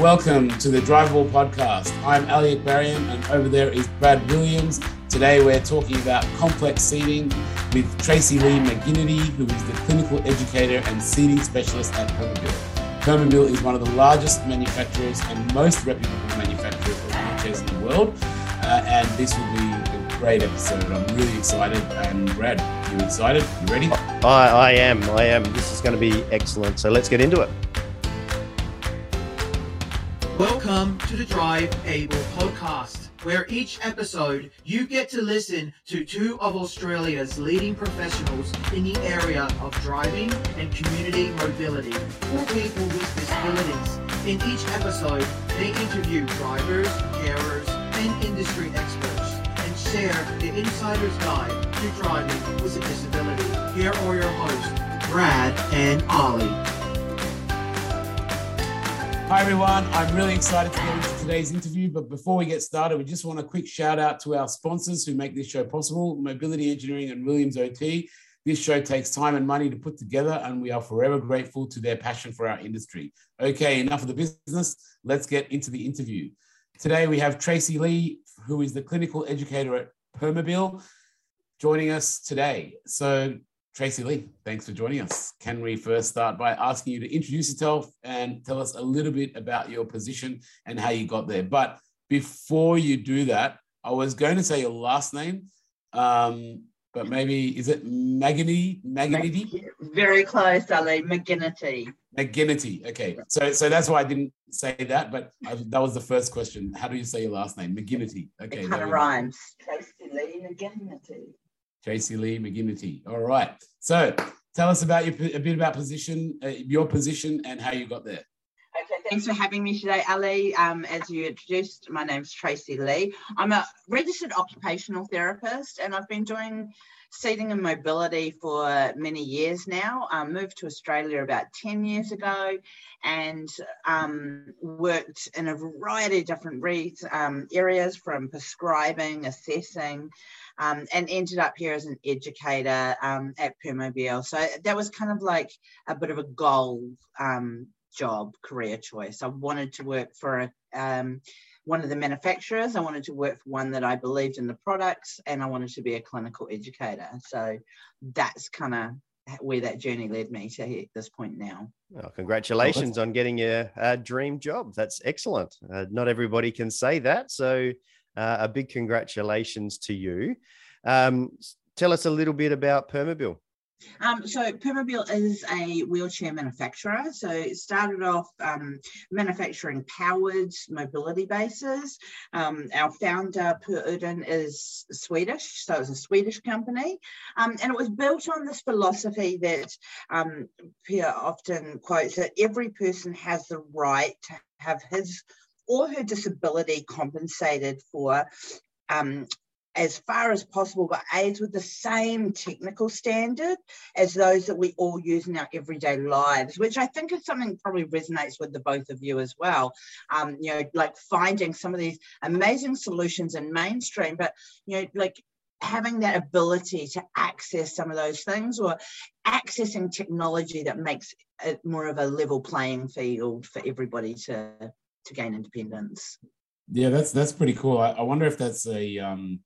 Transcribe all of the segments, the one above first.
Welcome to the Drivable Podcast. I'm Elliot Berriam and over there is Brad Williams. Today we're talking about complex seating with Tracy Lee McGinnity, who is the clinical educator and seating specialist at Permobil. Permobil is one of the largest manufacturers and most reputable manufacturers of wheelchairs in the world, and this will be a great episode. I'm really excited. And Brad, you excited? You ready? I am. This is going to be excellent. So let's get into it. Welcome to the Drivable Podcast, where each episode you get to listen to two of Australia's leading professionals in the area of driving and community mobility for people with disabilities. In each episode, they interview drivers, carers, and industry experts and share the insider's guide to driving with a disability. Here are your hosts, Brad and Ollie. Hi everyone, I'm really excited to get into today's interview, but before we get started, we just want a quick shout out to our sponsors who make this show possible, Mobility Engineering and Williams OT. This show takes time and money to put together and we are forever grateful to their passion for our industry. Okay, enough of the business, let's get into the interview. Today we have Tracy Lee, who is the clinical educator at Permobil, joining us today. So Tracy Lee, thanks for joining us. Can we first start by asking you to introduce yourself and tell us a little bit about your position and how you got there? But before you do that, I was going to say your last name, but maybe, is it McGinnity? Very close, Ali, McGinnity, okay. So that's why I didn't say that, but that was the first question. How do you say your last name? McGinnity, okay. It kind of rhymes. Tracy Lee McGinnity. Tracy Lee McGinnity. All right. So tell us about your position and how you got there. Okay, thanks for having me today, Ali. As you introduced, my name's Tracy Lee. I'm a registered occupational therapist and I've been doing seating and mobility for many years now. I moved to Australia about 10 years ago and worked in a variety of different areas, from prescribing, assessing, and ended up here as an educator at Permobil. So that was kind of like a bit of a goal career choice. I wanted to work for one of the manufacturers. I wanted to work for one that I believed in the products, and I wanted to be a clinical educator. So that's kind of where that journey led me to this point now. Well, congratulations on getting your dream job. That's excellent. Not everybody can say that. So a big congratulations to you. Tell us a little bit about Permobil. So Permobil is a wheelchair manufacturer. So it started off manufacturing powered mobility bases. Our founder, Per Uddén, is Swedish, so it's a Swedish company. And it was built on this philosophy that Per often quotes, that every person has the right to have his or her disability compensated for as far as possible by aids with the same technical standard as those that we all use in our everyday lives, which I think is something probably resonates with the both of you as well. You know, like finding some of these amazing solutions in mainstream, but, you know, like having that ability to access some of those things or accessing technology that makes it more of a level playing field for everybody to gain independence. Yeah, that's pretty cool. I wonder if that's a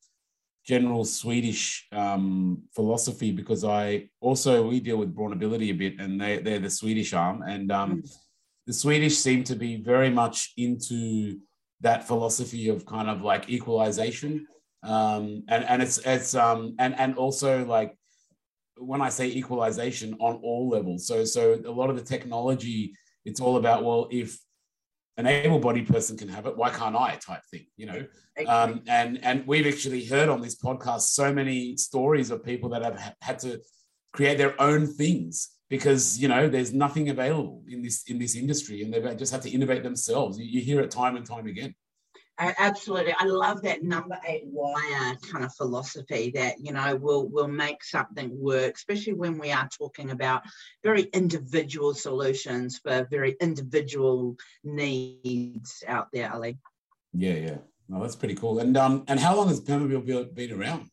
general Swedish philosophy, because we deal with BraunAbility a bit, and they're the Swedish arm, and the Swedish seem to be very much into that philosophy of kind of like equalization, and it's and also, like, when I say equalization, on all levels. So a lot of the technology, it's all about, well, if an able-bodied person can have it, why can't I, type thing, you know? And we've actually heard on this podcast so many stories of people that have had to create their own things because, you know, there's nothing available in this industry, and they've just had to innovate themselves. You hear it time and time again. Absolutely. I love that number 8 wire kind of philosophy that, you know, we'll make something work, especially when we are talking about very individual solutions for very individual needs out there, Ali. Yeah. No, that's pretty cool. And how long has Permobil been around?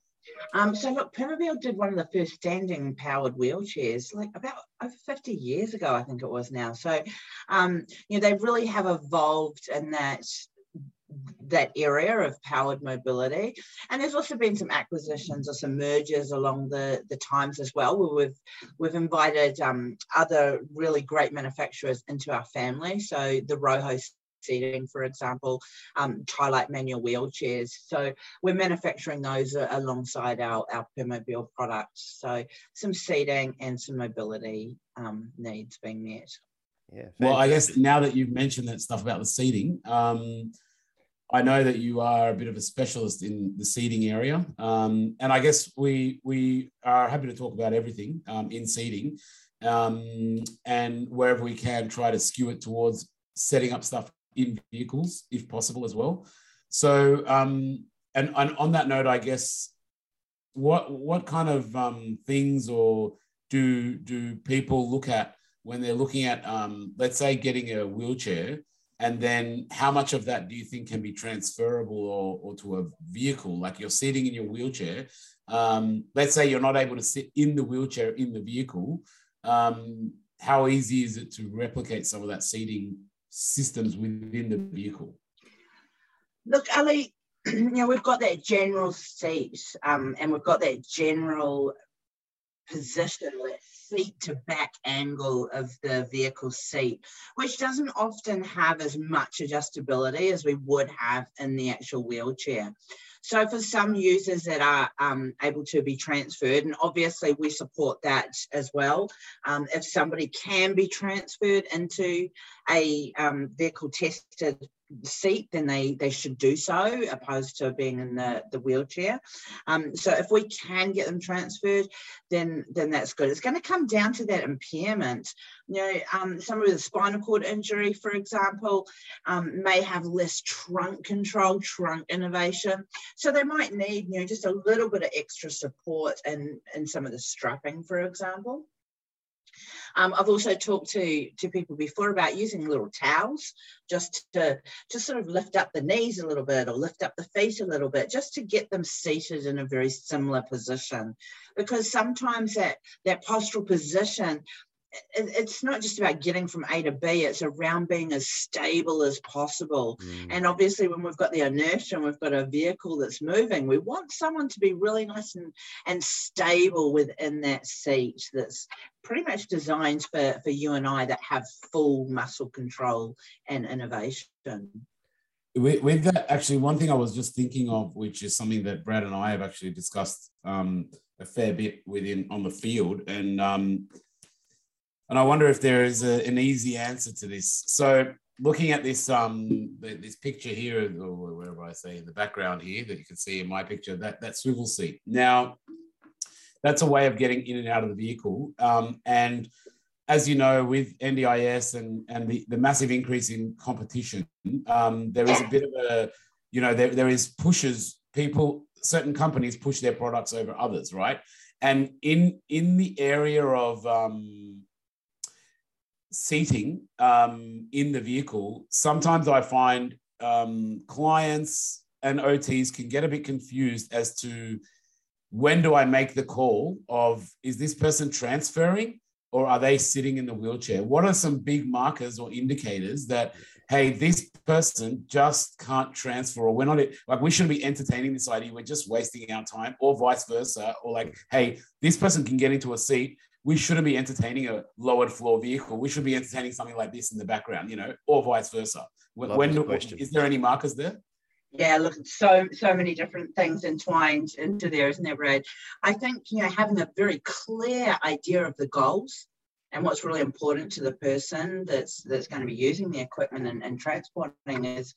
So look, Permobil did one of the first standing powered wheelchairs, like about over 50 years ago, I think it was now. So, you know, they really have evolved in that area of powered mobility. And there's also been some acquisitions or some mergers along the times as well, where we've invited other really great manufacturers into our family. So the Roho seating, for example, Trilite manual wheelchairs. So we're manufacturing those alongside our Permobil products. So some seating and some mobility needs being met. Yeah. Well, I guess now that you've mentioned that stuff about the seating, I know that you are a bit of a specialist in the seating area, and I guess we are happy to talk about everything in seating, and wherever we can, try to skew it towards setting up stuff in vehicles if possible as well. So, and on that note, I guess what kind of things or do people look at when they're looking at, let's say, getting a wheelchair? And then how much of that do you think can be transferable or to a vehicle? Like, you're sitting in your wheelchair. Let's say you're not able to sit in the wheelchair in the vehicle. How easy is it to replicate some of that seating systems within the vehicle? Look, Ali, you know, we've got that general seat and we've got that general position, that seat to back angle of the vehicle seat, which doesn't often have as much adjustability as we would have in the actual wheelchair. So for some users that are able to be transferred, and obviously we support that as well, if somebody can be transferred into a vehicle tested seat, then they should do so, opposed to being in the wheelchair. So if we can get them transferred, then that's good. It's going to come down to that impairment. You know, somebody with a spinal cord injury, for example, may have less trunk control, trunk innovation. So they might need, you know, just a little bit of extra support and some of the strapping, for example. I've also talked to people before about using little towels just to sort of lift up the knees a little bit or lift up the feet a little bit, just to get them seated in a very similar position. Because sometimes that postural position, it's not just about getting from A to B, it's around being as stable as possible. And obviously when we've got the inertia and we've got a vehicle that's moving, we want someone to be really nice and stable within that seat, that's pretty much designed for you and I that have full muscle control and innovation. With that, actually, one thing I was just thinking of, which is something that Brad and I have actually discussed a fair bit on the field, and I wonder if there is an easy answer to this. So looking at this this picture here, or wherever I say in the background here, that you can see in my picture, that swivel seat. Now, that's a way of getting in and out of the vehicle. And as you know, with NDIS and the massive increase in competition, there is a bit of a, you know, there is pushes. Certain companies push their products over others, right? And in the area of... seating in the vehicle, sometimes I find clients and OTs can get a bit confused as to, when do I make the call of, is this person transferring or are they sitting in the wheelchair? What are some big markers or indicators that, hey, this person just can't transfer, or we're not, like, we shouldn't be entertaining this idea, we're just wasting our time, or vice versa, or like, hey, this person can get into a seat, we shouldn't be entertaining a lowered floor vehicle. We should be entertaining something like this in the background, you know, or vice versa. Is there any markers there? Yeah, look, so many different things entwined into there, isn't there, Brad? I think, you know, having a very clear idea of the goals and what's really important to the person that's going to be using the equipment and transporting is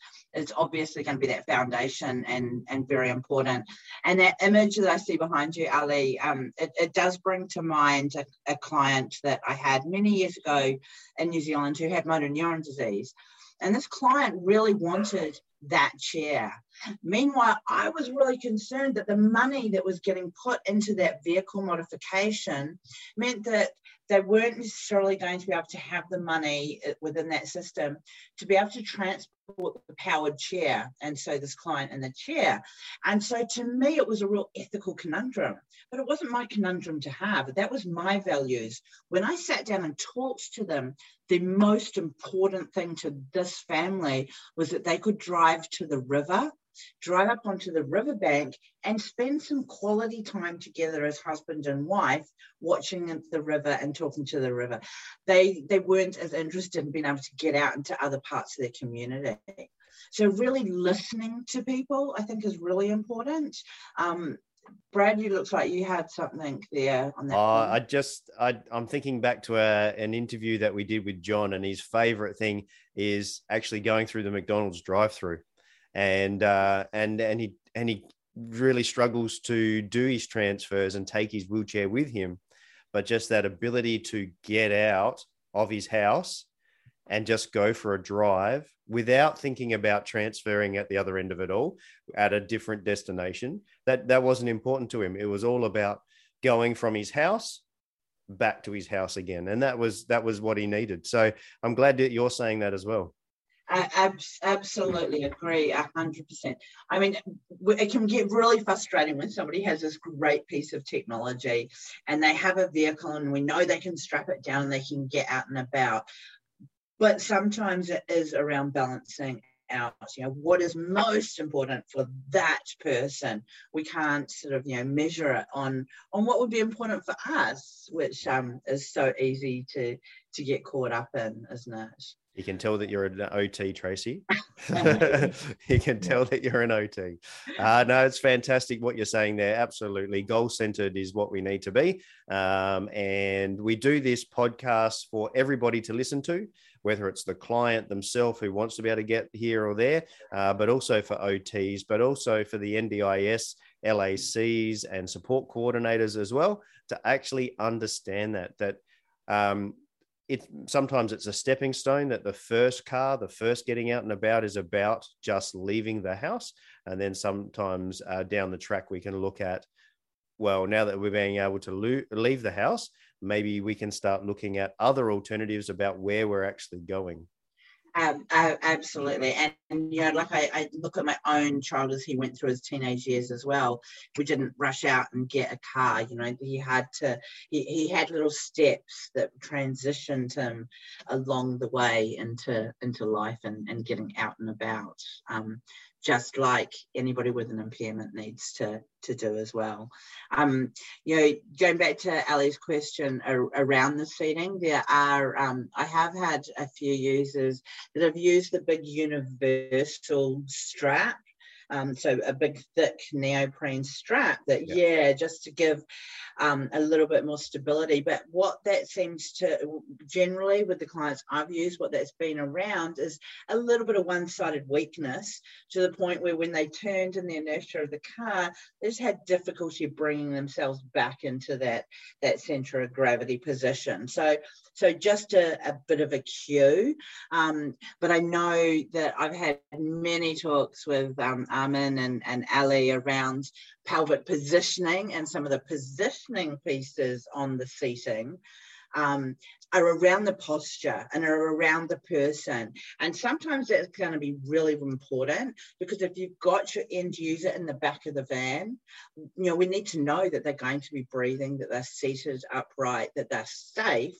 obviously going to be that foundation and very important. And that image that I see behind you, Ali, it does bring to mind a client that I had many years ago in New Zealand who had motor neuron disease. And this client really wanted that chair. Meanwhile, I was really concerned that the money that was getting put into that vehicle modification meant that they weren't necessarily going to be able to have the money within that system to be able to transport the powered chair, and so this client in the chair. And so to me, it was a real ethical conundrum, but it wasn't my conundrum to have. That was my values. When I sat down and talked to them, the most important thing to this family was that they could drive to the river, drive up onto the riverbank and spend some quality time together as husband and wife, watching the river and talking to the river. They weren't as interested in being able to get out into other parts of their community. So really listening to people, I think, is really important. Brad, you look like you had something there on that. I'm thinking back to an interview that we did with John, and his favorite thing is actually going through the McDonald's drive-through. And he really struggles to do his transfers and take his wheelchair with him, but just that ability to get out of his house and just go for a drive without thinking about transferring at the other end of it all at a different destination, that wasn't important to him. It was all about going from his house back to his house again, and that was what he needed. So I'm glad that you're saying that as well. I absolutely agree, 100%. I mean, it can get really frustrating when somebody has this great piece of technology and they have a vehicle and we know they can strap it down and they can get out and about. But sometimes it is around balancing out, you know, what is most important for that person. We can't sort of, you know, measure it on what would be important for us, which is so easy to get caught up in, isn't it? You can tell that you're an OT, Tracy. You can tell that you're an OT. No, it's fantastic what you're saying there. Absolutely. Goal-centered is what we need to be. And we do this podcast for everybody to listen to, whether it's the client themselves who wants to be able to get here or there, but also for OTs, but also for the NDIS, LACs and support coordinators as well, to actually understand that sometimes it's a stepping stone, that the first car, the first getting out and about is about just leaving the house. And then sometimes down the track, we can look at, well, now that we're being able to leave the house, maybe we can start looking at other alternatives about where we're actually going. Absolutely. And, you know, like I look at my own child as he went through his teenage years as well. We didn't rush out and get a car. You know, he had little steps that transitioned him along the way into life and getting out and about, just like anybody with an impairment needs to do as well. You know, going back to Ali's question around the seating, there are, I have had a few users that have used the big universal strap, so a big thick neoprene strap that, just to give a little bit more stability. But what that seems to, generally with the clients I've used, what that's been around is a little bit of one-sided weakness, to the point where when they turned in the inertia of the car, they just had difficulty bringing themselves back into that center of gravity position. So just a bit of a cue. But I know that I've had many talks with Armin and Ali around pelvic positioning, and some of the positioning pieces on the seating are around the posture and are around the person. And sometimes that's going to be really important, because if you've got your end user in the back of the van, you know, we need to know that they're going to be breathing, that they're seated upright, that they're safe.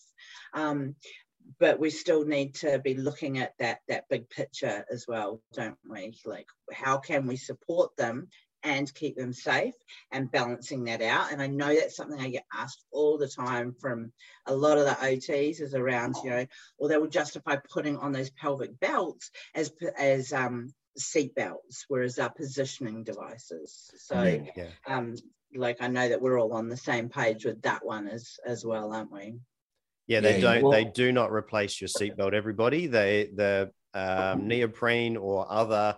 But we still need to be looking at that big picture as well, don't we? Like, how can we support them and keep them safe, and balancing that out? And I know that's something I get asked all the time from a lot of the OTs, is around, you know, or they will justify putting on those pelvic belts as seat belts, whereas they're positioning devices. So, like, I know that we're all on the same page with that one as well, aren't we? Yeah, they do not replace your seatbelt, everybody. The neoprene or other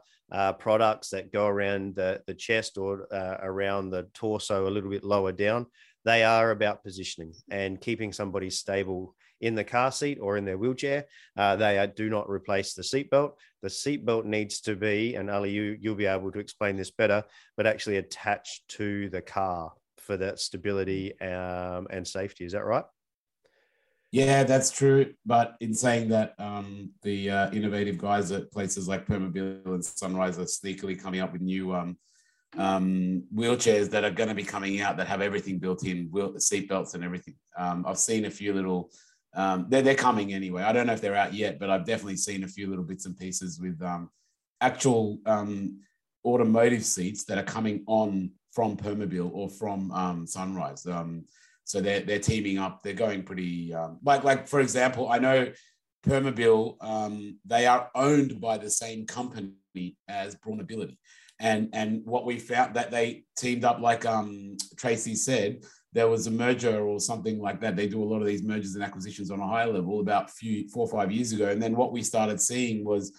products that go around the chest or around the torso a little bit lower down, they are about positioning and keeping somebody stable in the car seat or in their wheelchair. Do not replace the seatbelt. The seatbelt needs to be, and Ali, you'll be able to explain this better, but actually attached to the car for that stability and safety. Is that right? Yeah, that's true. But in saying that, the innovative guys at places like Permobil and Sunrise are sneakily coming up with new wheelchairs that are going to be coming out that have everything built in, seat belts and everything. I've seen a few little, they're coming anyway. I don't know if they're out yet, but I've definitely seen a few little bits and pieces with actual automotive seats that are coming on from Permobil or from Sunrise. So they're teaming up. They're going pretty, like for example, I know Permobil, they are owned by the same company as BraunAbility. And what we found that they teamed up, like Tracy said, there was a merger or something like that. They do a lot of these mergers and acquisitions on a higher level about 4 or 5 years ago. And then what we started seeing was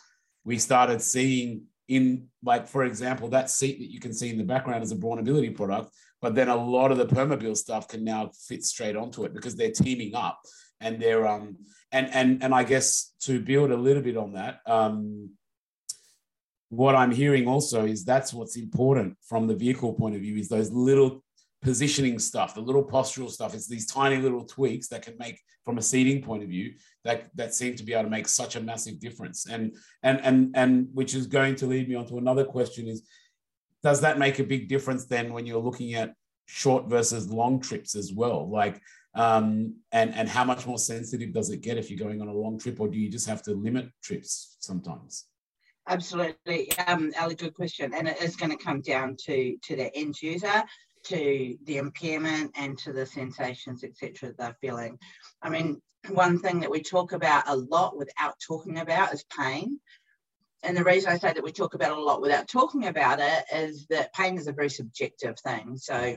in, like, for example, that seat that you can see in the background is a BraunAbility product, but then a lot of the Permobil stuff can now fit straight onto it because they're teaming up. And they're and I guess to build a little bit on that, what I'm hearing also is that's what's important from the vehicle point of view, is those little positioning stuff, the little postural stuff. It's these tiny little tweaks that can make, from a seating point of view, that seem to be able to make such a massive difference. And which is going to lead me on to another question is, does that make a big difference then when you're looking at short versus long trips as well? Like, and how much more sensitive does it get if you're going on a long trip, or do you just have to limit trips sometimes? Absolutely, Ali, good question. And it is going to come down to the end user, to the impairment and to the sensations, etc. they're feeling. I mean, one thing that we talk about a lot without talking about is pain. And the reason I say that we talk about it a lot without talking about it is that pain is a very subjective thing, so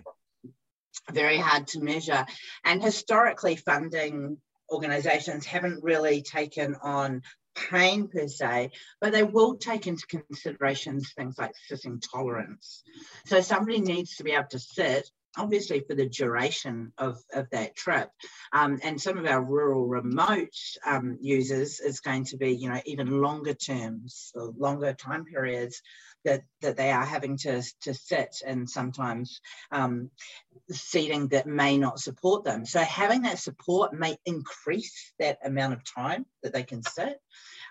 very hard to measure. And historically, funding organisations haven't really taken on pain per se, but they will take into consideration things like sitting tolerance. So somebody needs to be able to sit, obviously, for the duration of that trip. And some of our rural remote users is going to be, you know, even longer terms, or longer time periods that they are having to sit, and sometimes seating that may not support them. So having that support may increase that amount of time that they can sit.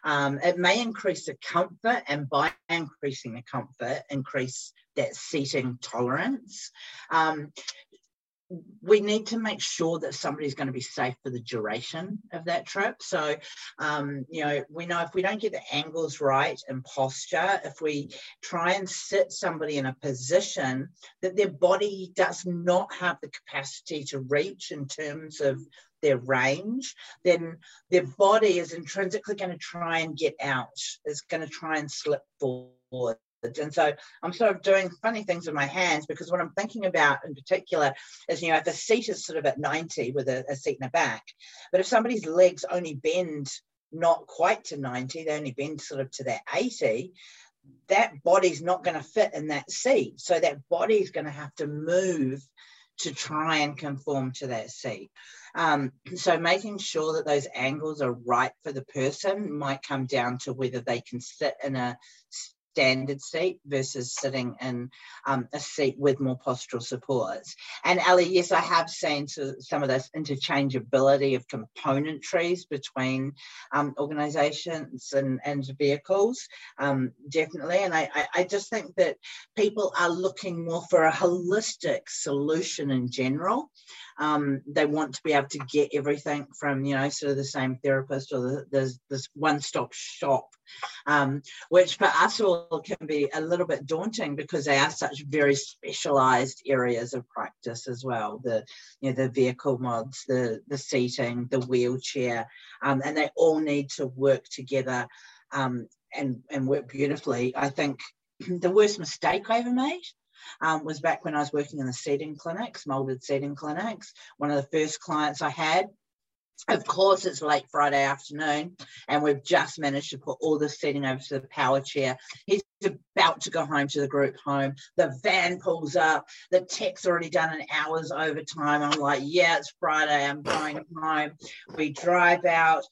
It may increase the comfort, and by increasing the comfort, increase that seating tolerance. We need to make sure that somebody's going to be safe for the duration of that trip. So, you know if we don't get the angles right and posture, if we try and sit somebody in a position that their body does not have the capacity to reach in terms of their range, then their body is intrinsically going to try and get out. It's going to try and slip forward. And so I'm sort of doing funny things with my hands, because what I'm thinking about in particular is, you know, if the seat is sort of at 90 with a seat in the back, but if somebody's legs only bend not quite to 90, they only bend sort of to that 80, that body's not going to fit in that seat. So that body's going to have to move to try and conform to that seat. So making sure that those angles are right for the person might come down to whether they can sit in a standard seat versus sitting in a seat with more postural supports. And Ali, yes, I have seen some of this interchangeability of componentries between organisations and vehicles, definitely. And I just think that people are looking more for a holistic solution in general. They want to be able to get everything from, you know, sort of the same therapist or this one-stop shop, which for us all can be a little bit daunting, because they are such very specialised areas of practice as well. The vehicle mods, the seating, the wheelchair, and they all need to work together and work beautifully. I think the worst mistake I ever made was back when I was working in the seating clinics, moulded seating clinics. One of the first clients I had Of course, it's late Friday afternoon, and we've just managed to put all the seating over to the power chair. He's about to go home to the group home. The van pulls up. The tech's already done an hour's overtime. I'm like, yeah, it's Friday. I'm going home. We drive out.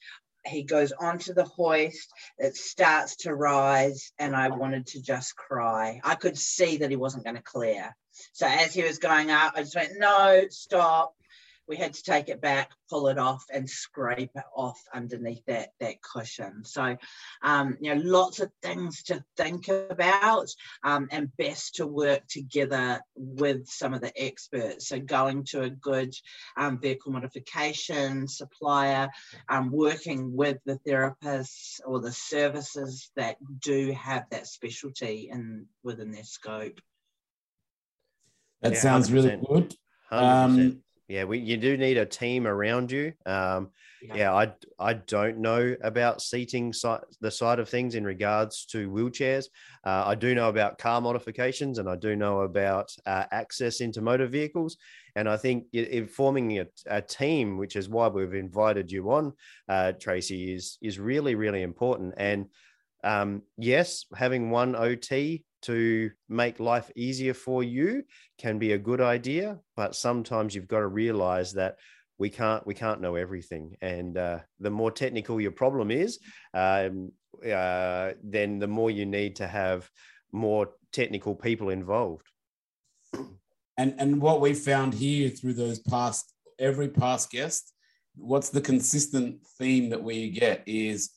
He goes onto the hoist. It starts to rise, and I wanted to just cry. I could see that he wasn't going to clear. So as he was going up, I just went, no, stop. We had to take it back, pull it off, and scrape it off underneath that cushion. So, you know, lots of things to think about, and best to work together with some of the experts. So going to a good vehicle modification supplier, working with the therapists or the services that do have that specialty within their scope. That sounds really good. 100%. Yeah, you do need a team around you. I don't know about seating the side of things in regards to wheelchairs. I do know about car modifications, and I do know about access into motor vehicles. And I think forming a team, which is why we've invited you on, Tracy, is really, really important. And yes, having one OT to make life easier for you can be a good idea, but sometimes you've got to realize that we can't know everything. And the more technical your problem is, then the more you need to have more technical people involved. And what we found here through every past guest, what's the consistent theme that we get is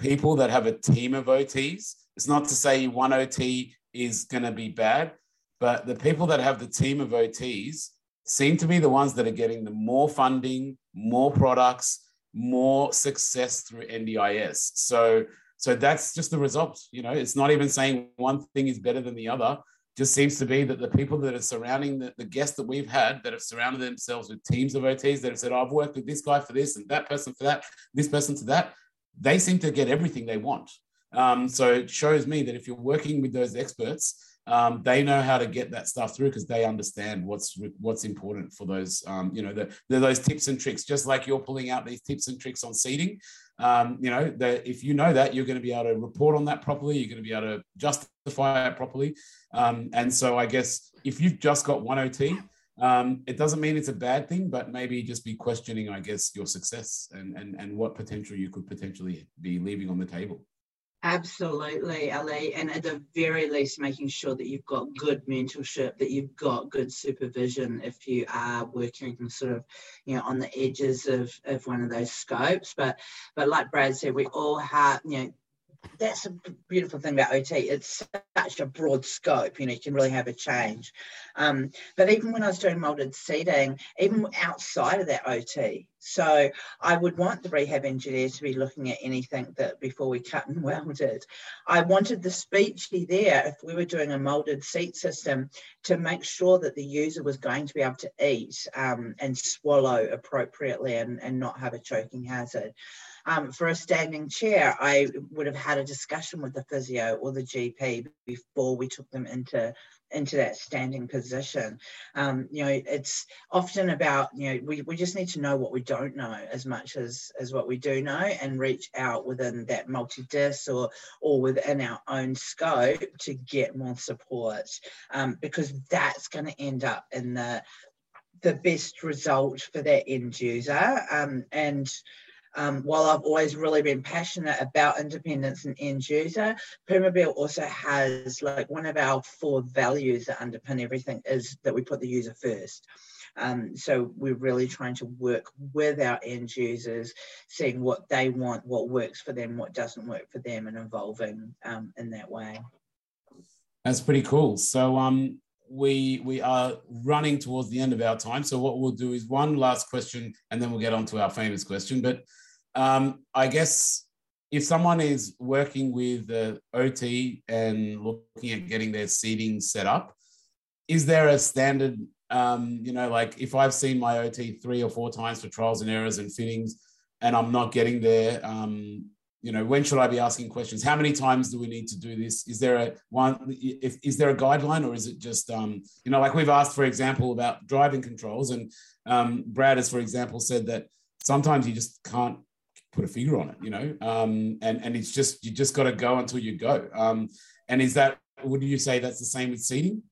people that have a team of OTs. It's not to say one OT is going to be bad, but the people that have the team of OTs seem to be the ones that are getting the more funding, more products, more success through NDIS. So that's just the result. You know, it's not even saying one thing is better than the other. Just seems to be that the people that are surrounding the guests that we've had that have surrounded themselves with teams of OTs that have said, oh, I've worked with this guy for this and that person for that, this person for that, they seem to get everything they want. So it shows me that if you're working with those experts, they know how to get that stuff through because they understand what's important for those, those tips and tricks, just like you're pulling out these tips and tricks on seating. If you know that, you're going to be able to report on that properly. You're going to be able to justify it properly. And so I guess if you've just got one OT, it doesn't mean it's a bad thing, but maybe just be questioning, I guess, your success and what potential you could potentially be leaving on the table. Absolutely, Ali, and at the very least, making sure that you've got good mentorship, that you've got good supervision if you are working sort of, on the edges of one of those scopes. But like Brad said, we all have, that's a beautiful thing about OT. It's such a broad scope, you can really have a change. But even when I was doing molded seating, even outside of that OT, so I would want the rehab engineer to be looking at anything that before we cut and welded. I wanted the speechie there, if we were doing a molded seat system, to make sure that the user was going to be able to eat and swallow appropriately and not have a choking hazard. For a standing chair, I would have had a discussion with the physio or the GP before we took them into that standing position. It's often about, we just need to know what we don't know as much as what we do know, and reach out within that multi-dis or within our own scope to get more support, because that's going to end up in the best result for that end user. While I've always really been passionate about independence and end user, Permobil also has, like, one of our 4 values that underpin everything is that we put the user first. So we're really trying to work with our end users, seeing what they want, what works for them, what doesn't work for them, and evolving in that way. That's pretty cool. So we are running towards the end of our time. So what we'll do is one last question, and then we'll get on to our famous question. But I guess if someone is working with the OT and looking at getting their seating set up, is there a standard, if I've seen my OT 3 or 4 times for trials and errors and fittings and I'm not getting there, when should I be asking questions? How many times do we need to do this? Is there a guideline, or is it just, we've asked, for example, about driving controls, and Brad has, for example, said that sometimes you just can't put a figure on it, you know, and it's just, you just got to go until you go. And is that, would you say that's the same with seeding?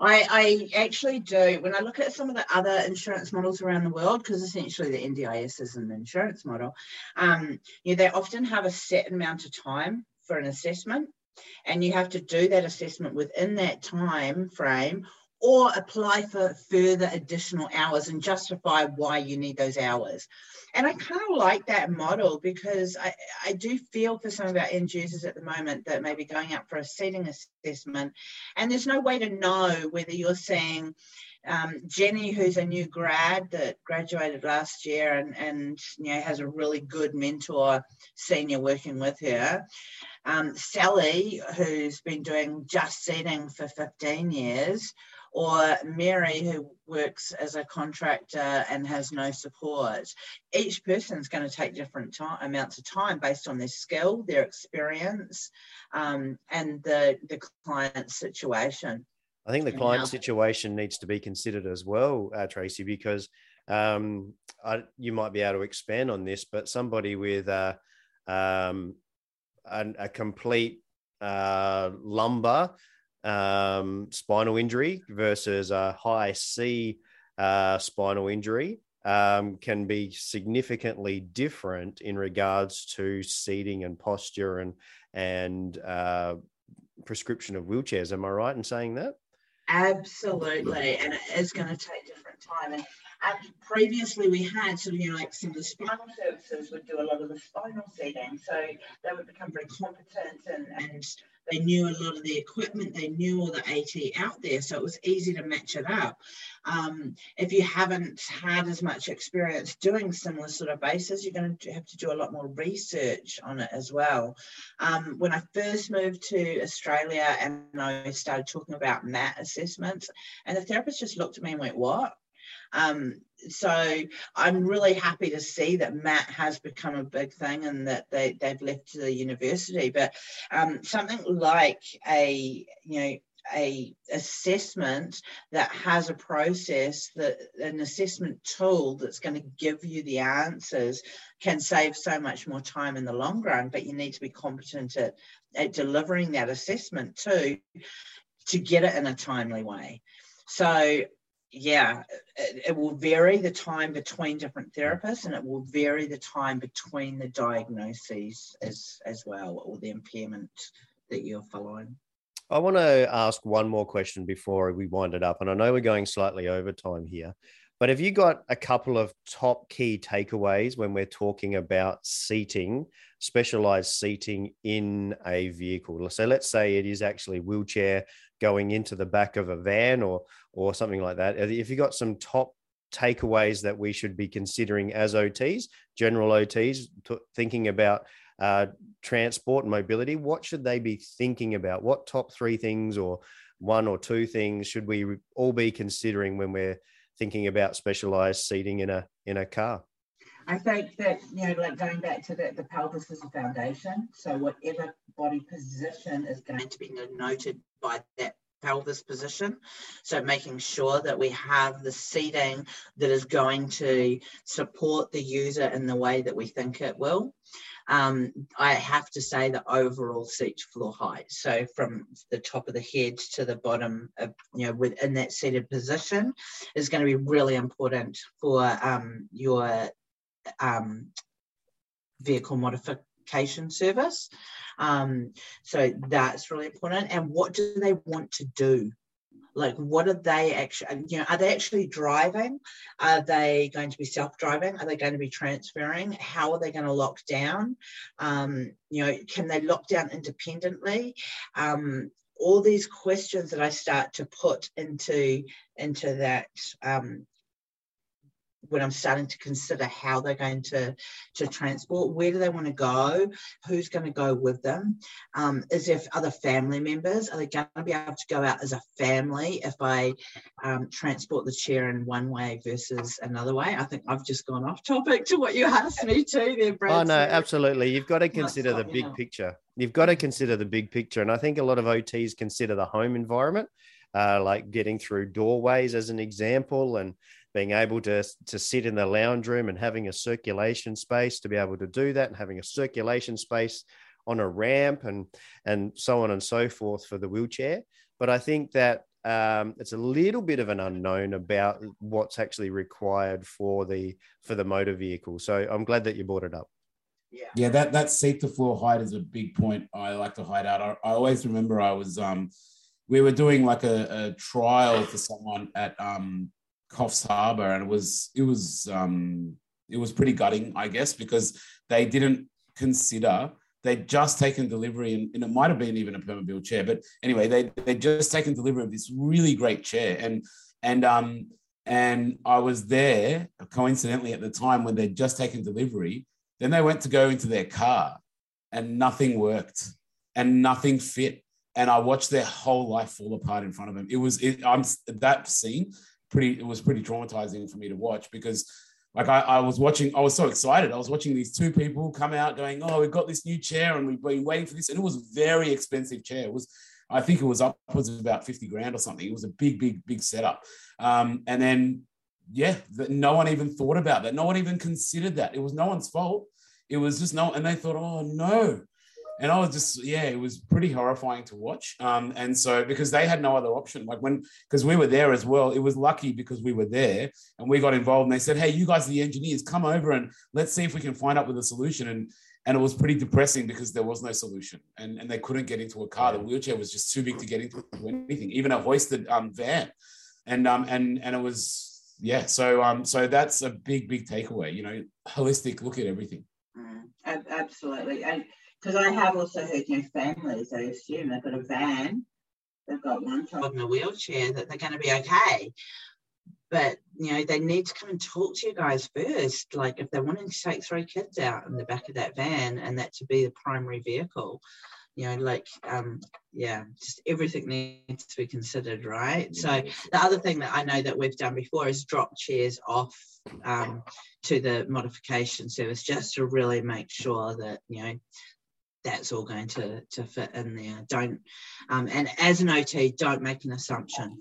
I actually do. When I look at some of the other insurance models around the world, because essentially the NDIS is an insurance model, you know, they often have a set amount of time for an assessment, and you have to do that assessment within that time frame or apply for further additional hours and justify why you need those hours. And I kind of like that model, because I do feel for some of our end users at the moment that may be going out for a seeding assessment, and there's no way to know whether you're seeing Jenny, who's a new grad that graduated last year and you know, has a really good mentor senior working with her, Sally, who's been doing just seeding for 15 years, or Mary, who works as a contractor and has no support. Each person's going to take different amounts of time based on their skill, their experience, and the client's situation. I think the client situation needs to be considered as well, Tracy, because you might be able to expand on this, but somebody with a complete lumbar spinal injury versus a high C spinal injury can be significantly different in regards to seating and posture and prescription of wheelchairs. Am I right in saying that? Absolutely, and it is going to take different time. And previously we had sort of, you know, like some of the spinal services would do a lot of the spinal seating, so they would become very competent and they knew a lot of the equipment, they knew all the AT out there, so it was easy to match it up. If you haven't had as much experience doing similar sort of bases, you're going to have to do a lot more research on it as well. When I first moved to Australia and I started talking about MAT assessments, and the therapist just looked at me and went, what? So I'm really happy to see that MAT has become a big thing and that they've left to the university. But something like a assessment that has a process, that an assessment tool that's going to give you the answers, can save so much more time in the long run. But you need to be competent at delivering that assessment too, to get it in a timely way. So yeah, it will vary the time between different therapists, and it will vary the time between the diagnoses as well, or the impairment that you're following. I want to ask one more question before we wind it up, and I know we're going slightly over time here, but have you got a couple of top key takeaways when we're talking about seating, specialized seating in a vehicle? So let's say it is actually wheelchair going into the back of a van or something like that. If you've got some top takeaways that we should be considering as OTs, general OTs, thinking about transport and mobility, what should they be thinking about? What top three things or one or two things should we all be considering when we're thinking about specialized seating in a car? I think that, you know, like going back to the pelvis is a foundation. So whatever body position is going to be noted by that pelvis position. So making sure that we have the seating that is going to support the user in the way that we think it will. I have to say the overall seat floor height. So from the top of the head to the bottom of, you know, within that seated position is going to be really important for your vehicle modification service. So that's really important. And what do they want to do? Like, what are they actually, you know, are they actually driving? Are they going to be self-driving? Are they going to be transferring? How are they going to lock down? You know, can they lock down independently? All these questions that I start to put into that when I'm starting to consider how they're going to transport, where do they want to go, who's going to go with them, is there other family members, are they going to be able to go out as a family if I transport the chair in one way versus another way? I think I've just gone off topic to what you asked me to there, Brad. Oh no, absolutely. You've got to consider the big picture. You've got to consider the big picture. And I think a lot of OTs consider the home environment, like getting through doorways as an example, and being able to sit in the lounge room and having a circulation space to be able to do that, and having a circulation space on a ramp and so on and so forth for the wheelchair. But I think that it's a little bit of an unknown about what's actually required for the motor vehicle. So I'm glad that you brought it up. Yeah, that seat to floor height is a big point I like to hide out. I always remember I was, we were doing like a trial for someone at Coffs Harbour, and it was pretty gutting, I guess, because they didn't consider. They'd just taken delivery, and it might have been even a Permobil chair, but anyway, they'd just taken delivery of this really great chair. And I was there, coincidentally, at the time when they'd just taken delivery. Then they went to go into their car, and nothing worked and nothing fit. And I watched their whole life fall apart in front of them. It was pretty traumatizing for me to watch, because like I was so excited. I was watching these two people come out going, oh, we've got this new chair and we've been waiting for this. And it was a very expensive chair. I think it was upwards of about 50 grand or something. It was a big, big, big setup. And then, no one even thought about that. No one even considered that. It was no one's fault. It was just and they thought, oh no. And I was just, it was pretty horrifying to watch. And so, because they had no other option, because we were there as well, it was lucky because we were there and we got involved, and they said, hey, you guys are the engineers, come over and let's see if we can find out with a solution. And it was pretty depressing because there was no solution, and they couldn't get into a car. The wheelchair was just too big to get into anything, even a hoisted van. And it was, so that's a big, big takeaway, holistic look at everything. Absolutely. And, because I have also heard, families, I assume they've got a van, they've got one child in a wheelchair, that they're going to be okay. But, they need to come and talk to you guys first. Like, if they're wanting to take three kids out in the back of that van and that to be the primary vehicle, just everything needs to be considered, right? So the other thing that I know that we've done before is drop chairs off to the modification service, just to really make sure that, that's all going to fit in there. Don't, and as an OT, don't make an assumption.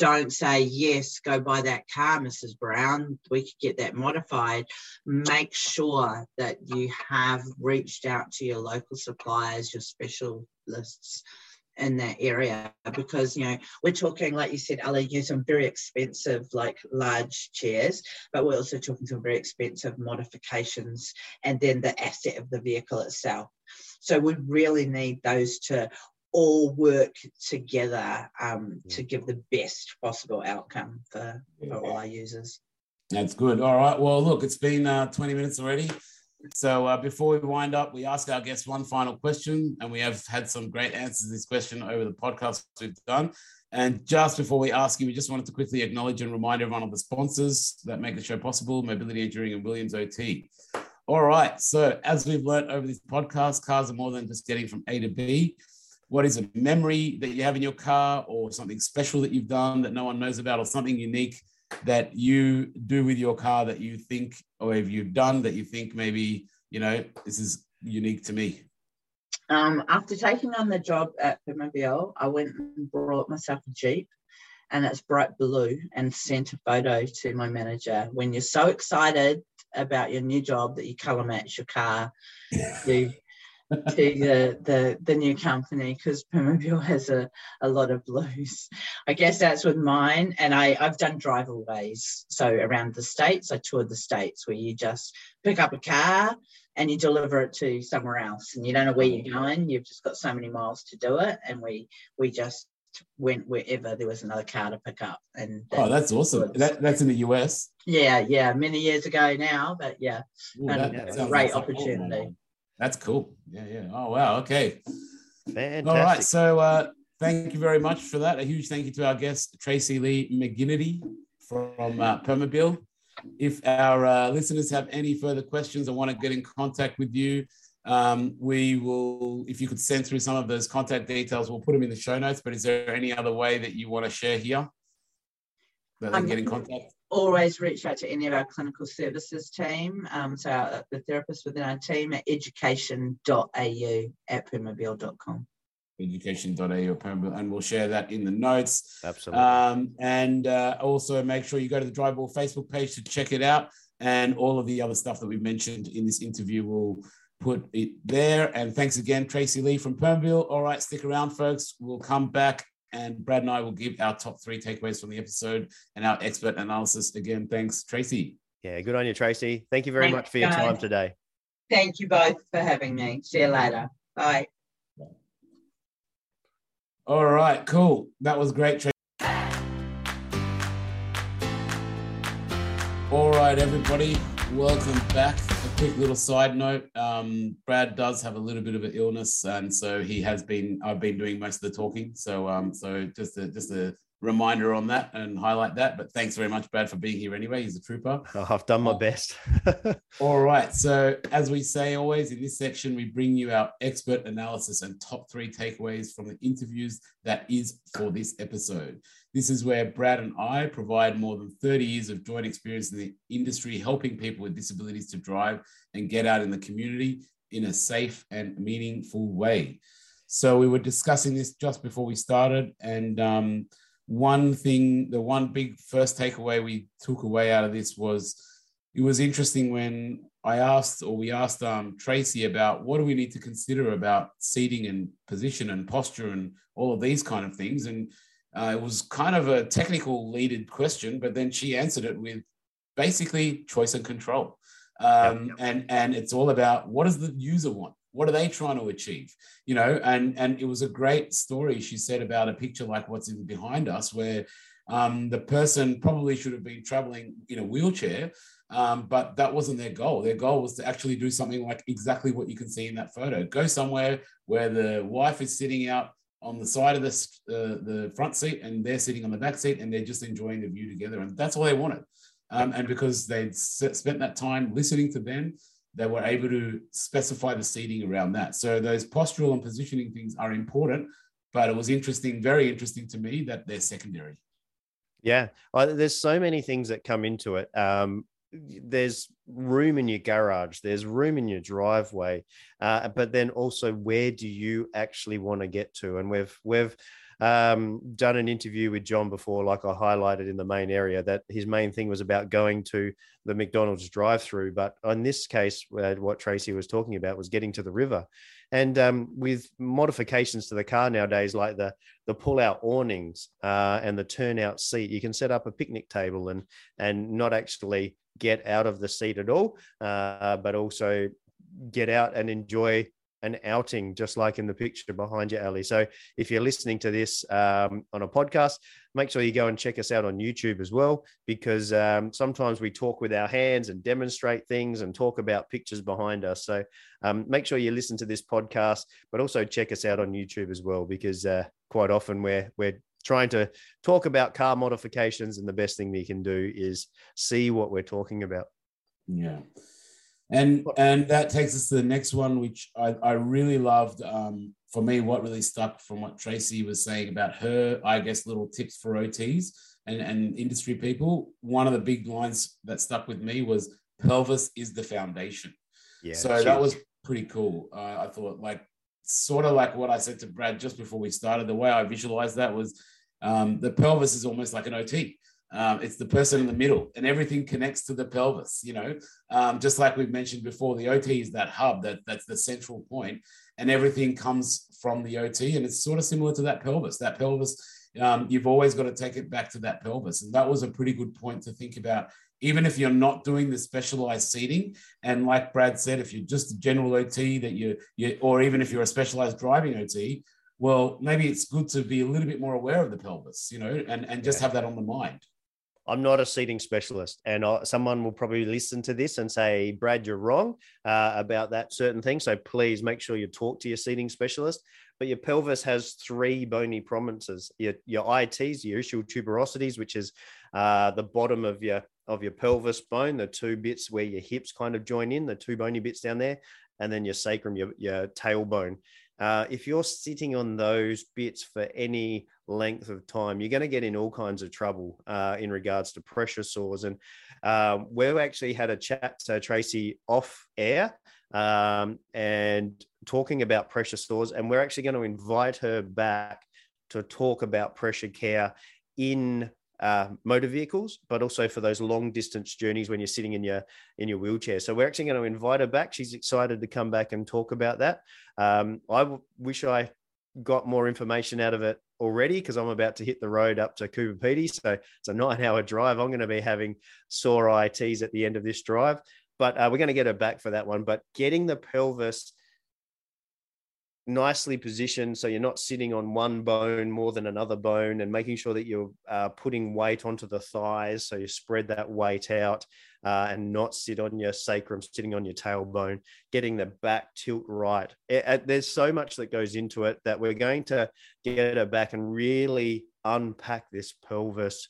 Don't say, yes, go buy that car, Mrs. Brown, we could get that modified. Make sure that you have reached out to your local suppliers, your specialists in that area, because, we're talking, like you said, Ali, some very expensive, large chairs, but we're also talking some very expensive modifications, and then the asset of the vehicle itself. So we really need those to all work together to give the best possible outcome for all our users. That's good. All right. Well, look, it's been 20 minutes already. So before we wind up, we ask our guests one final question, and we have had some great answers to this question over the podcast we've done. And just before we ask you, we just wanted to quickly acknowledge and remind everyone of the sponsors that make the show possible, Mobility Engineering and Williams OT. All right. So as we've learned over this podcast, cars are more than just getting from A to B. What is a memory that you have in your car, or something special that you've done that no one knows about, or something unique that you do with your car that you think, or have you done that you think maybe, this is unique to me? After taking on the job at Permobil, I went and brought myself a Jeep, and it's bright blue, and sent a photo to my manager. When you're so excited about your new job that you colour match your car, to the new company, because Permobil has a lot of blues. I guess that's with mine. And I've done driveaways. So around the States, I toured the States, where you just pick up a car and you deliver it to somewhere else, and you don't know where you're going. You've just got so many miles to do it. And we just went wherever there was another car to pick up. And that's awesome. That's in the US. Yeah. Many years ago now, but yeah. Ooh, a great opportunity. That's cool. Yeah. Oh, wow. Okay. Fantastic. All right. So thank you very much for that. A huge thank you to our guest, Tracy Lee McGinnity from Permobil. If our listeners have any further questions or want to get in contact with you, we will, if you could send through some of those contact details, we'll put them in the show notes. But is there any other way that you want to share here that they can get in contact? Always reach out to any of our clinical services team. So the therapists within our team at education.au@permobil.com. education.au, and we'll share that in the notes. Absolutely. Also make sure you go to the Dry Ball Facebook page to check it out, and all of the other stuff that we mentioned in this interview will put it there. And thanks again, Tracy Lee from Permobil. All right, stick around, folks. We'll come back and Brad and I will give our top 3 takeaways from the episode and our expert analysis. Again, thanks, Tracy. Yeah, good on you, Tracy. Thank you very much for your time today. Thank you both for having me. See you later. Bye. All right, cool. That was great, Tracy. All right, everybody, welcome back. A quick little side note, Brad does have a little bit of an illness, and so I've been doing most of the talking. So just a reminder on that and highlight that. But thanks very much, Brad, for being here anyway. He's a trooper. I've done my best. All right. So as we say always in this section, we bring you our expert analysis and top 3 takeaways from the interviews that is for this episode. This is where Brad and I provide more than 30 years of joint experience in the industry, helping people with disabilities to drive and get out in the community in a safe and meaningful way. So we were discussing this just before we started, and the one big first takeaway we took away out of this was, it was interesting when we asked Tracy about what do we need to consider about seating and position and posture and all of these kind of things. And it was kind of a technical leaded question, but then she answered it with basically choice and control. And it's all about, what does the user want? What are they trying to achieve? You know, and it was a great story she said about a picture like what's in behind us, where the person probably should have been traveling in a wheelchair, but that wasn't their goal. Their goal was to actually do something like exactly what you can see in that photo. Go somewhere where the wife is sitting out on the side of the front seat, and they're sitting on the back seat, and they're just enjoying the view together. And that's all they wanted. And because they'd spent that time listening to them, they were able to specify the seating around that. So those postural and positioning things are important, but it was interesting, very interesting to me that they're secondary. Yeah, there's so many things that come into it. There's room in your garage, there's room in your driveway, but then also, where do you actually want to get to? And we've done an interview with John before, like I highlighted in the main area, that his main thing was about going to the McDonald's drive-through. But in this case, what Tracy was talking about was getting to the river. And with modifications to the car nowadays, like the pull-out awnings and the turn-out seat, you can set up a picnic table and not actually get out of the seat at all, but also get out and enjoy an outing, just like in the picture behind you, Ali. So if you're listening to this on a podcast, make sure you go and check us out on YouTube as well, because sometimes we talk with our hands and demonstrate things and talk about pictures behind us. So make sure you listen to this podcast, but also check us out on YouTube as well, because quite often we're trying to talk about car modifications, and the best thing we can do is see what we're talking about. Yeah. And that takes us to the next one, which I really loved. For me, what really stuck from what Tracy was saying about her, I guess, little tips for OTs and industry people. One of the big lines that stuck with me was, pelvis is the foundation. Yeah, so huge. That was pretty cool. I thought, like, sort of like what I said to Brad just before we started, the way I visualized that was the pelvis is almost like an OT. It's the person in the middle, and everything connects to the pelvis, you know, just like we've mentioned before, the OT is that hub, that's the central point, and everything comes from the OT. And it's sort of similar to that pelvis, you've always got to take it back to that pelvis. And that was a pretty good point to think about, even if you're not doing the specialized seating. And like Brad said, if you're just a general OT that or even if you're a specialized driving OT, well, maybe it's good to be a little bit more aware of the pelvis, you know, and just have that on the mind. I'm not a seating specialist, and someone will probably listen to this and say, Brad, you're wrong about that certain thing. So please make sure you talk to your seating specialist. But your pelvis has 3 bony prominences, your ITs, your ischial tuberosities, which is the bottom of your pelvis bone, the 2 bits where your hips kind of join in, the 2 bony bits down there, and then your sacrum, your tailbone. If you're sitting on those bits for any length of time, you're going to get in all kinds of trouble in regards to pressure sores. And we've actually had a chat, Tracy, off air and talking about pressure sores. And we're actually going to invite her back to talk about pressure care in motor vehicles, but also for those long distance journeys when you're sitting in your wheelchair. So we're actually going to invite her back. She's excited to come back and talk about that. I wish I got more information out of it already, because I'm about to hit the road up to Coober Pedy. So it's a 9-hour drive. I'm going to be having sore ITs at the end of this drive, but we're going to get her back for that one. But getting the pelvis nicely positioned, so you're not sitting on one bone more than another bone, and making sure that you're putting weight onto the thighs, so you spread that weight out and not sit on your sacrum, sitting on your tailbone, getting the back tilt right. There's so much that goes into it that we're going to get her back and really unpack this pelvis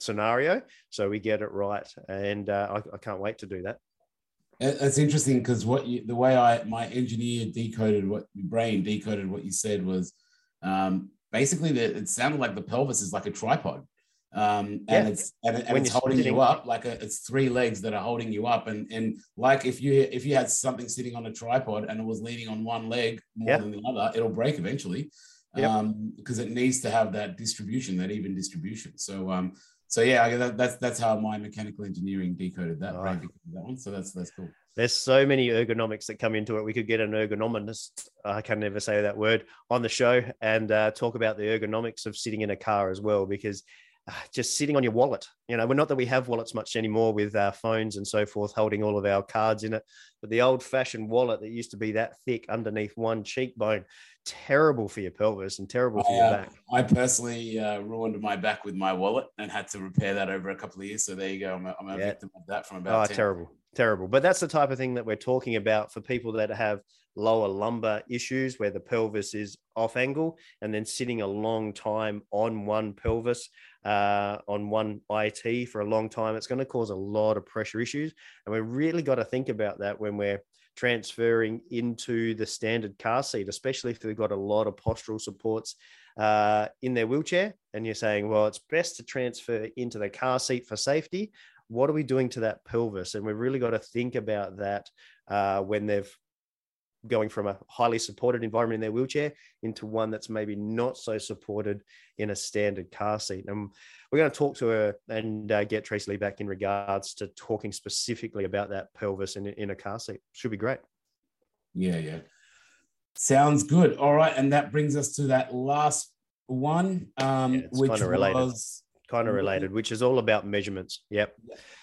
scenario so we get it right. And I can't wait to do that. It's interesting because the way my engineer decoded what your brain decoded what you said was basically that it sounded like the pelvis is like a tripod, and it's holding you up like it's three legs that are holding you up, and like if you had something sitting on a tripod and it was leaning on one leg more than the other, it'll break eventually, because it needs to have that distribution, that even distribution. So yeah, that's how my mechanical engineering decoded that. Right. That one. So that's cool. There's so many ergonomics that come into it. We could get an ergonomist, I can never say that word, on the show and talk about the ergonomics of sitting in a car as well, because just sitting on your wallet, we're not that we have wallets much anymore with our phones and so forth, holding all of our cards in it, but the old fashioned wallet that used to be that thick underneath one cheekbone, terrible for your pelvis and terrible for your back. I personally ruined my back with my wallet and had to repair that over a couple of years. So there you go. I'm a victim of that from about 10. Terrible. But that's the type of thing that we're talking about for people that have lower lumbar issues, where the pelvis is off angle and then sitting a long time on one pelvis, on one IT for a long time. It's going to cause a lot of pressure issues. And we really got to think about that when we're transferring into the standard car seat, especially if they've got a lot of postural supports in their wheelchair. And you're saying, well, it's best to transfer into the car seat for safety. What are we doing to that pelvis? And we've really got to think about that when they're going from a highly supported environment in their wheelchair into one that's maybe not so supported in a standard car seat. And we're going to talk to her and get Tracy Lee back in regards to talking specifically about that pelvis in a car seat. Should be great. Yeah. Sounds good. All right. And that brings us to that last one, which was... kind of related, which is all about measurements. Yep.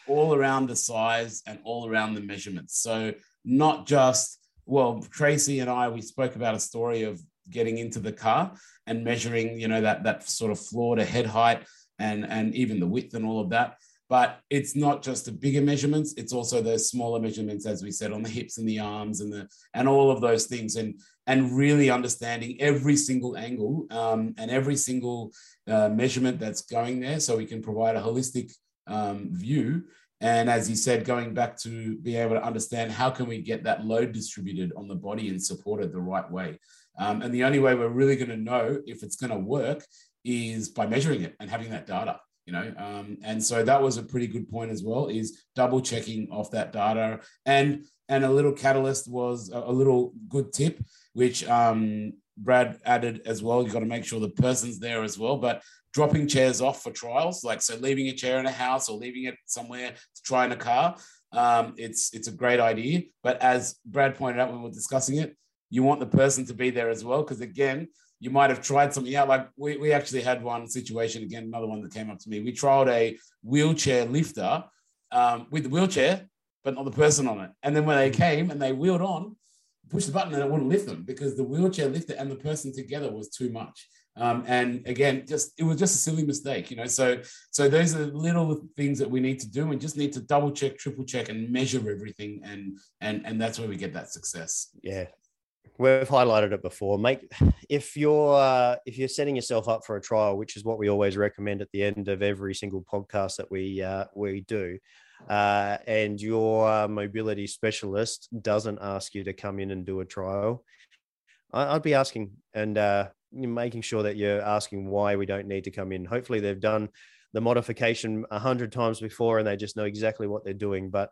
All around the size and all around the measurements. So not just, Tracy and I, we spoke about a story of getting into the car and measuring, that sort of floor to head height and even the width and all of that. But it's not just the bigger measurements. It's also those smaller measurements, as we said, on the hips and the arms and all of those things. And really understanding every single angle and every single measurement that's going there, so we can provide a holistic view. And as you said, going back to being able to understand how can we get that load distributed on the body and supported the right way. And the only way we're really going to know if it's going to work is by measuring it and having that data. And so that was a pretty good point as well, is double checking off that data. And a little catalyst was a little good tip, which Brad added as well. You've got to make sure the person's there as well, but dropping chairs off for trials, so leaving a chair in a house or leaving it somewhere to try in a car, it's a great idea. But as Brad pointed out when we were discussing it, you want the person to be there as well, because again, you might have tried something out. We actually had one situation, again, another one that came up to me. We trialed a wheelchair lifter with the wheelchair, but not the person on it. And then when they came and they wheeled on, pushed the button and it wouldn't lift them because the wheelchair lifter and the person together was too much. And again, it was just a silly mistake, So those are the little things that we need to do. We just need to double check, triple check, and measure everything, and that's where we get that success. Yeah. We've highlighted it before. If you're setting yourself up for a trial, which is what we always recommend at the end of every single podcast that we do, and your mobility specialist doesn't ask you to come in and do a trial, I'd be asking and making sure that you're asking why we don't need to come in. Hopefully they've done the modification 100 times before and they just know exactly what they're doing. But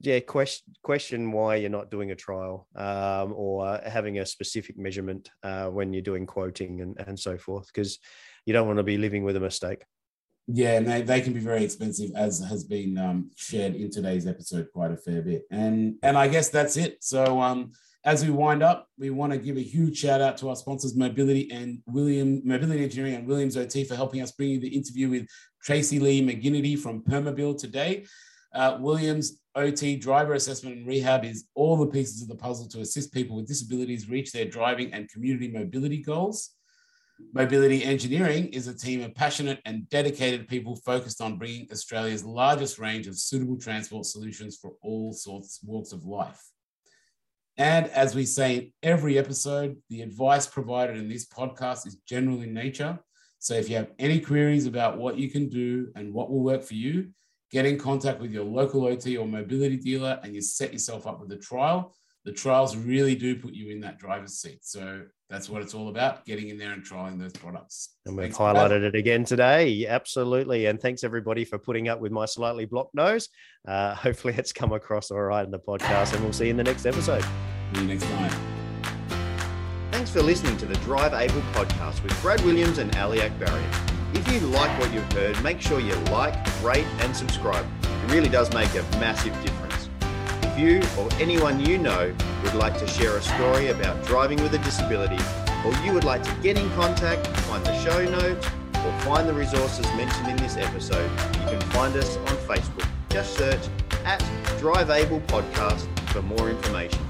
yeah, question why you're not doing a trial or having a specific measurement when you're doing quoting and so forth, because you don't want to be living with a mistake. Yeah, and they can be very expensive, as has been shared in today's episode quite a fair bit. And I guess that's it. So as we wind up, we want to give a huge shout out to our sponsors, Mobility Engineering and Williams OT, for helping us bring you the interview with Tracy Lee McGinnity from Permobil today. Williams OT driver assessment and rehab is all the pieces of the puzzle to assist people with disabilities reach their driving and community mobility goals. Mobility Engineering is a team of passionate and dedicated people focused on bringing Australia's largest range of suitable transport solutions for all sorts walks of life. And as we say in every episode, the advice provided in this podcast is general in nature. So if you have any queries about what you can do and what will work for you, get in contact with your local OT or mobility dealer and you set yourself up with a trial. The trials really do put you in that driver's seat. So that's what it's all about, getting in there and trying those products. And we've highlighted it again today. Absolutely. And thanks everybody for putting up with my slightly blocked nose. Hopefully it's come across all right in the podcast, and we'll see you in the next episode. See you next time. Thanks for listening to the Drive Able podcast with Brad Williams and Ali Akbarian. If you like what you've heard, make sure you like, rate, and subscribe. It really does make a massive difference. If you or anyone you know would like to share a story about driving with a disability, or you would like to get in contact, find the show notes, or find the resources mentioned in this episode, you can find us on Facebook. Just search @DriveAblePodcast for more information.